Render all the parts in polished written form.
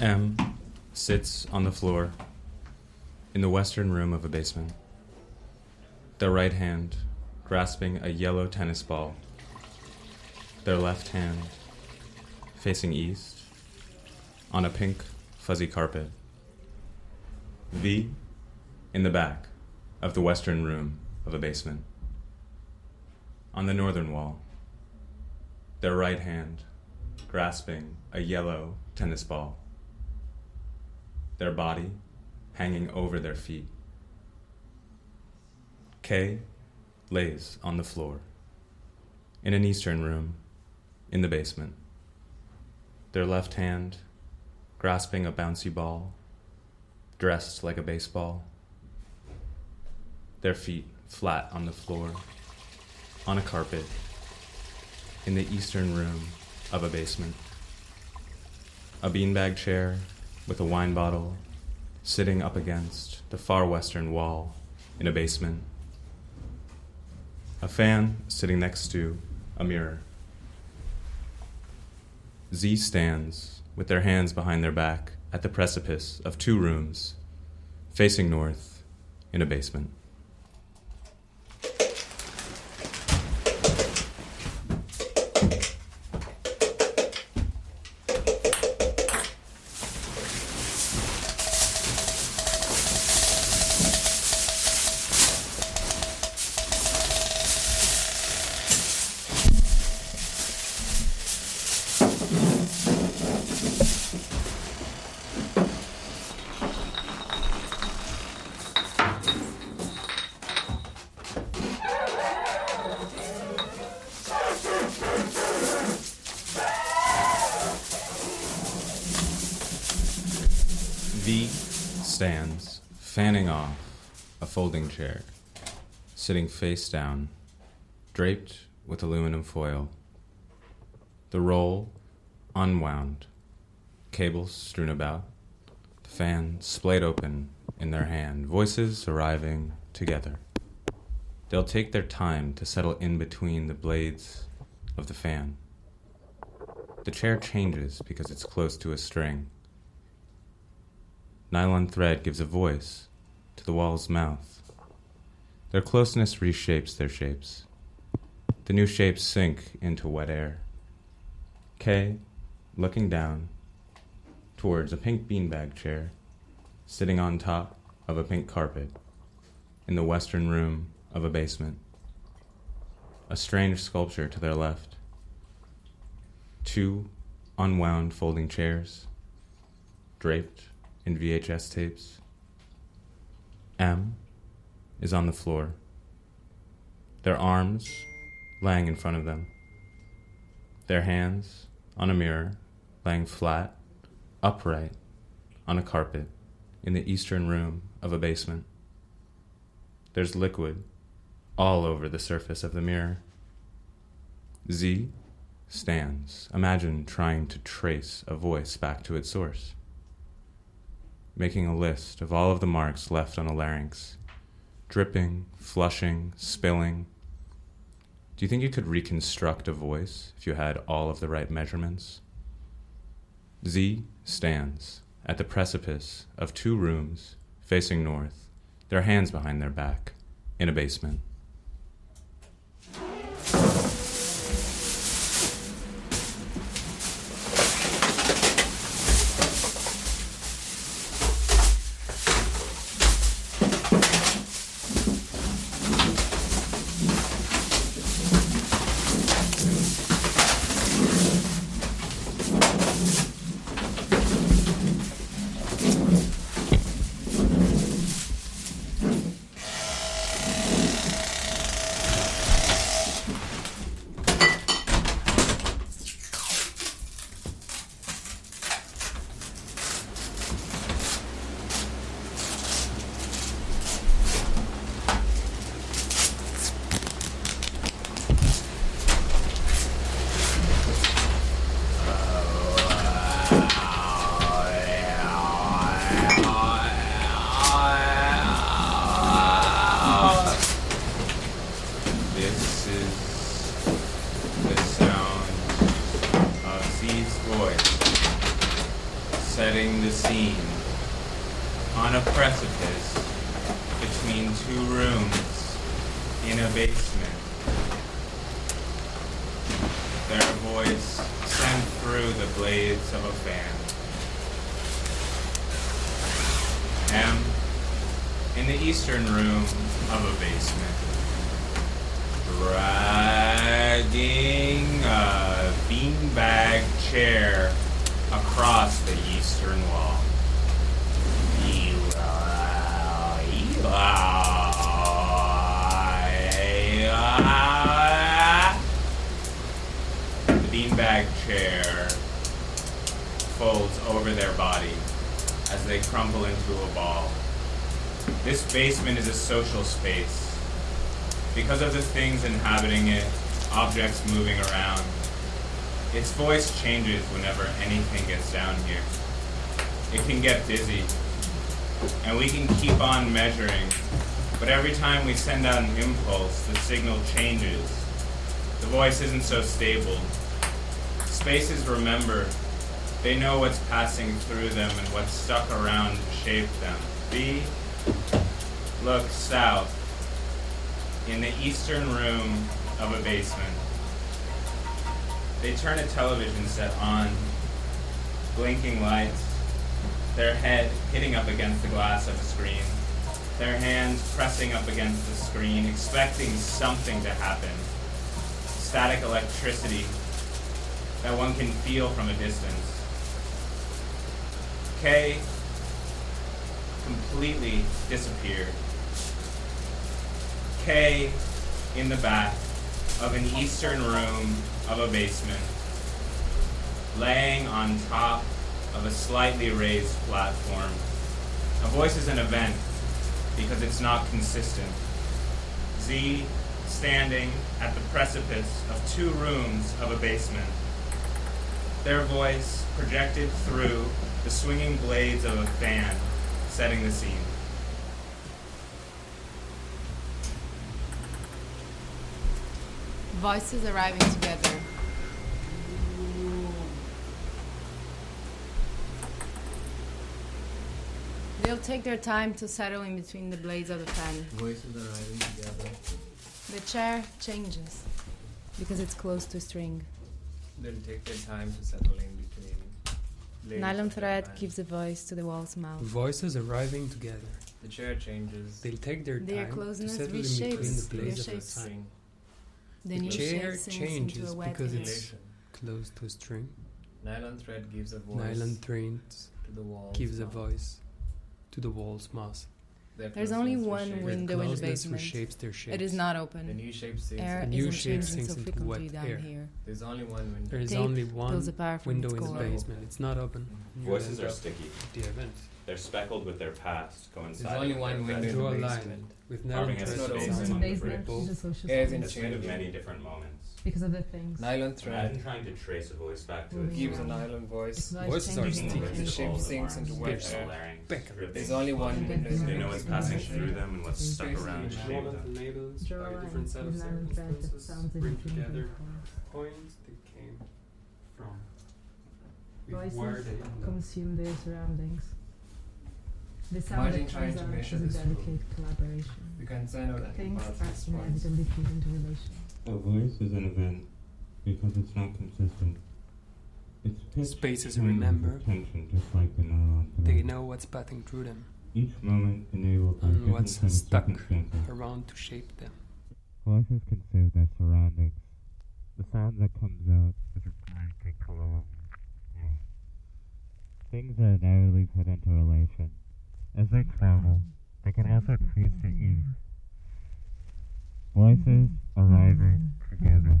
M sits on the floor in the western room of a basement, their right hand grasping a yellow tennis ball, their left hand facing east on a pink fuzzy carpet. V in the back of the western room of a basement. On the northern wall, their right hand grasping a yellow tennis ball, their body hanging over their feet. K lays on the floor in an eastern room in the basement, their left hand grasping a bouncy ball dressed like a baseball, their feet flat on the floor on a carpet in the eastern room of a basement. A beanbag chair with a wine bottle sitting up against the far western wall in a basement. A fan sitting next to a mirror. Z stands with their hands behind their back at the precipice of two rooms facing north in a basement. V stands, fanning off a folding chair, sitting face down, draped with aluminum foil. The roll unwound, cables strewn about, the fan splayed open in their hand, voices arriving together. They'll take their time to settle in between the blades of the fan. The chair changes because it's close to a string. Nylon thread gives a voice to the wall's mouth. Their closeness reshapes their shapes. The new shapes sink into wet air. K, looking down towards a pink beanbag chair, sitting on top of a pink carpet in the western room of a basement. A strange sculpture to their left. Two unwound folding chairs, draped in VHS tapes. M is on the floor, their arms lying in front of them, their hands on a mirror, lying flat, upright, on a carpet in the eastern room of a basement. There's liquid all over the surface of the mirror. Z stands, imagine trying to trace a voice back to its source, making a list of all of the marks left on a larynx. Dripping, flushing, spilling. Do you think you could reconstruct a voice if you had all of the right measurements? Z stands at the precipice of two rooms facing north, their hands behind their back, in a basement. setting the scene. On a precipice between two rooms in a basement, their voice sent through the blades of a fan. And in the eastern room of a basement, dragging a beanbag chair across the eastern wall. The beanbag chair folds over their body as they crumble into a ball. This basement is a social space. Because of the things inhabiting it, objects moving around, its voice changes whenever anything gets down here. It can get busy, and we can keep on measuring, but every time we send out an impulse, the signal changes. The voice isn't so stable. Spaces remember. They know what's passing through them and what's stuck around to shape them. B, look south, in the eastern room of a basement. They turn a television set on, blinking lights, their head hitting up against the glass of a screen, their hands pressing up against the screen, expecting something to happen. Static electricity that one can feel from a distance. K completely disappeared. K in the back of an eastern room of a basement, laying on top of a slightly raised platform. A voice is an event because it's not consistent. Z standing at the precipice of two rooms of a basement. Their voice projected through the swinging blades of a fan, setting the scene. Voices arriving together. They'll take their time to settle in between the blades of the fan. Voices arriving together. The chair changes because it's close to a string. They'll take their time to settle in between blades. Nylon thread gives a voice to the wall's mouth. Voices arriving together. The chair changes. They'll take their time to settle in between the blades of the string. The chair changes because it's close to a string. Nylon thread gives a voice. Nylon thread gives a voice to the wall's mass. There's only one window in the basement. It is not open. The new shape sinks into wet air. Here. There's only one window. There is only one window in the basement. It's not open. Voices are sticky. The event. They're speckled with their past. Coinciding. There's only one window in the basement. With no basement of many different moments. Because of the things. Nylon thread. I'm trying to trace a voice back to it. Gives a nylon voice. Voices are sticky. The shape sinks into wet air. There's only one window. They know what's passing through them and what's stuck around to shape them. Draw a different set of circumstances. Bring together points that came from. Voices consume their surroundings. The sound that trying to measure this delicate collaboration. You can sign out that things are inevitably put into relation. A voice is an event because it's not consistent. It's spaces remember. Just like they know what's passing through them. Each moment enabled by and what's stuck around to shape them. Voices can save their surroundings. The sound that comes out is a blanket cologne. Things are narrowly put into relation. As they travel, they can also increase the ease. Voices arriving together.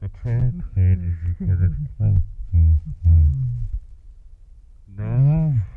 The chair changes because it's close to a string. Now,